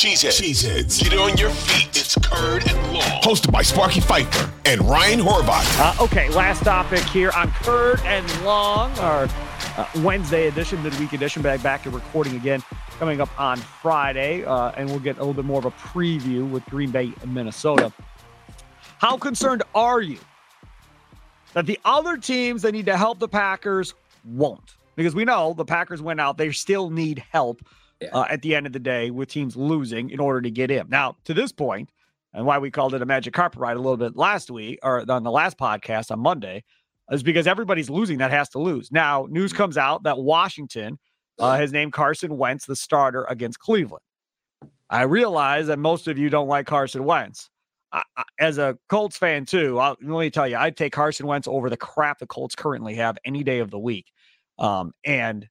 Cheeseheads, get on your feet. It's Curd and Long. Hosted by Sparky Fifer and Ryan Horvath. Okay, last topic here on Curd and Long, our Wednesday edition, midweek edition. Back and recording again, coming up on Friday, and we'll get a little bit more of a preview with Green Bay and Minnesota. How concerned are you that the other teams that need to help the Packers won't? Because we know the Packers went out; they still need help. At the end of the day, with teams losing in order to get in. Now, to this point, and why we called it a magic carpet ride a little bit last week, or on the last podcast on Monday, is because everybody's losing that has to lose. Now, news comes out that Washington has named Carson Wentz the starter against Cleveland. I realize that most of you don't like Carson Wentz. I, as a Colts fan, too, let me tell you, I'd take Carson Wentz over the crap the Colts currently have any day of the week. And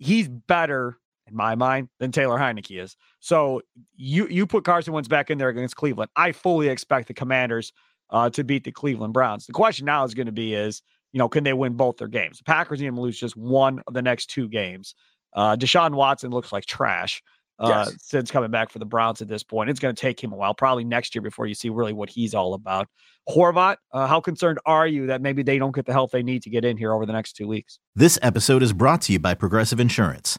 he's better, in my mind, than Taylor Heinicke is. So you put Carson Wentz back in there against Cleveland. I fully expect the Commanders to beat the Cleveland Browns. The question now is going to be is, can they win both their games? The Packers need to lose just one of the next two games. Deshaun Watson looks like trash since coming back for the Browns at this point. It's going to take him a while, probably next year before you see really what he's all about. Horvath, how concerned are you that maybe they don't get the help they need to get in here over the next 2 weeks? This episode is brought to you by Progressive Insurance.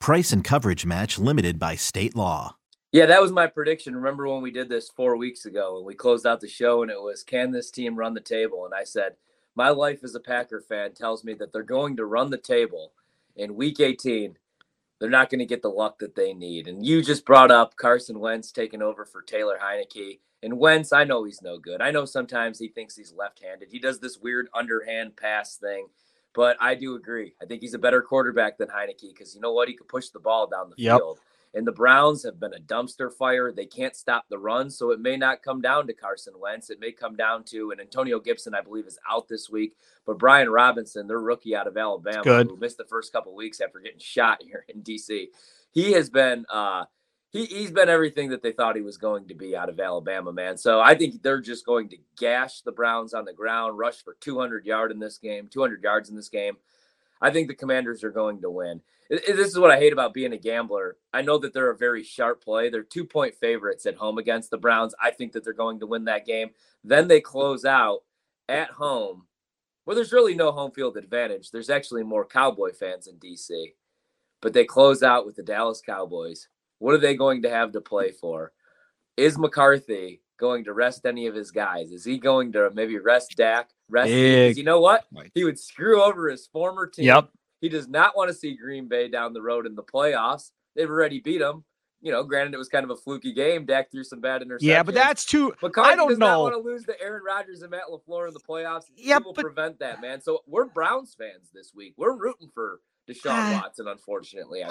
Price and coverage match limited by state law. Yeah, that was my prediction. Remember when we did this 4 weeks ago and we closed out the show and it was, can this team run the table? And I said, my life as a Packer fan tells me that they're going to run the table in week 18. They're not going to get the luck that they need. And you just brought up Carson Wentz taking over for Taylor Heinicke. And Wentz, I know he's no good. I know sometimes he thinks he's left-handed. He does this weird underhand pass thing. But I do agree. I think he's a better quarterback than Heinicke because you know what? He could push the ball down the field. And the Browns have been a dumpster fire. They can't stop the run. So it may not come down to Carson Wentz. It may come down to, and Antonio Gibson, I believe, is out this week. But Brian Robinson, their rookie out of Alabama, who missed the first couple of weeks after getting shot here in D.C., he has been he's been everything that they thought he was going to be out of Alabama, man. So I think they're just going to gash the Browns on the ground, rush for 200 yards in this game. I think the Commanders are going to win. This is what I hate about being a gambler. I know that they're a very sharp play. They're 2-point favorites at home against the Browns. I think that they're going to win that game. Then they close out at home, where there's really no home field advantage. There's actually more Cowboy fans in D.C., but they close out with the Dallas Cowboys. What are they going to have to play for? Is McCarthy going to rest any of his guys? Is he going to maybe rest Dak? You know what? He would screw over his former team. Yep. He does not want to see Green Bay down the road in the playoffs. They've already beat them. Granted, it was kind of a fluky game. Dak threw some bad interceptions. Yeah, but that's too. McCarthy I don't does know. Not want to lose to Aaron Rodgers and Matt LaFleur in the playoffs. Yeah, but prevent that, man. So we're Browns fans this week. We're rooting for Deshaun Watson, unfortunately.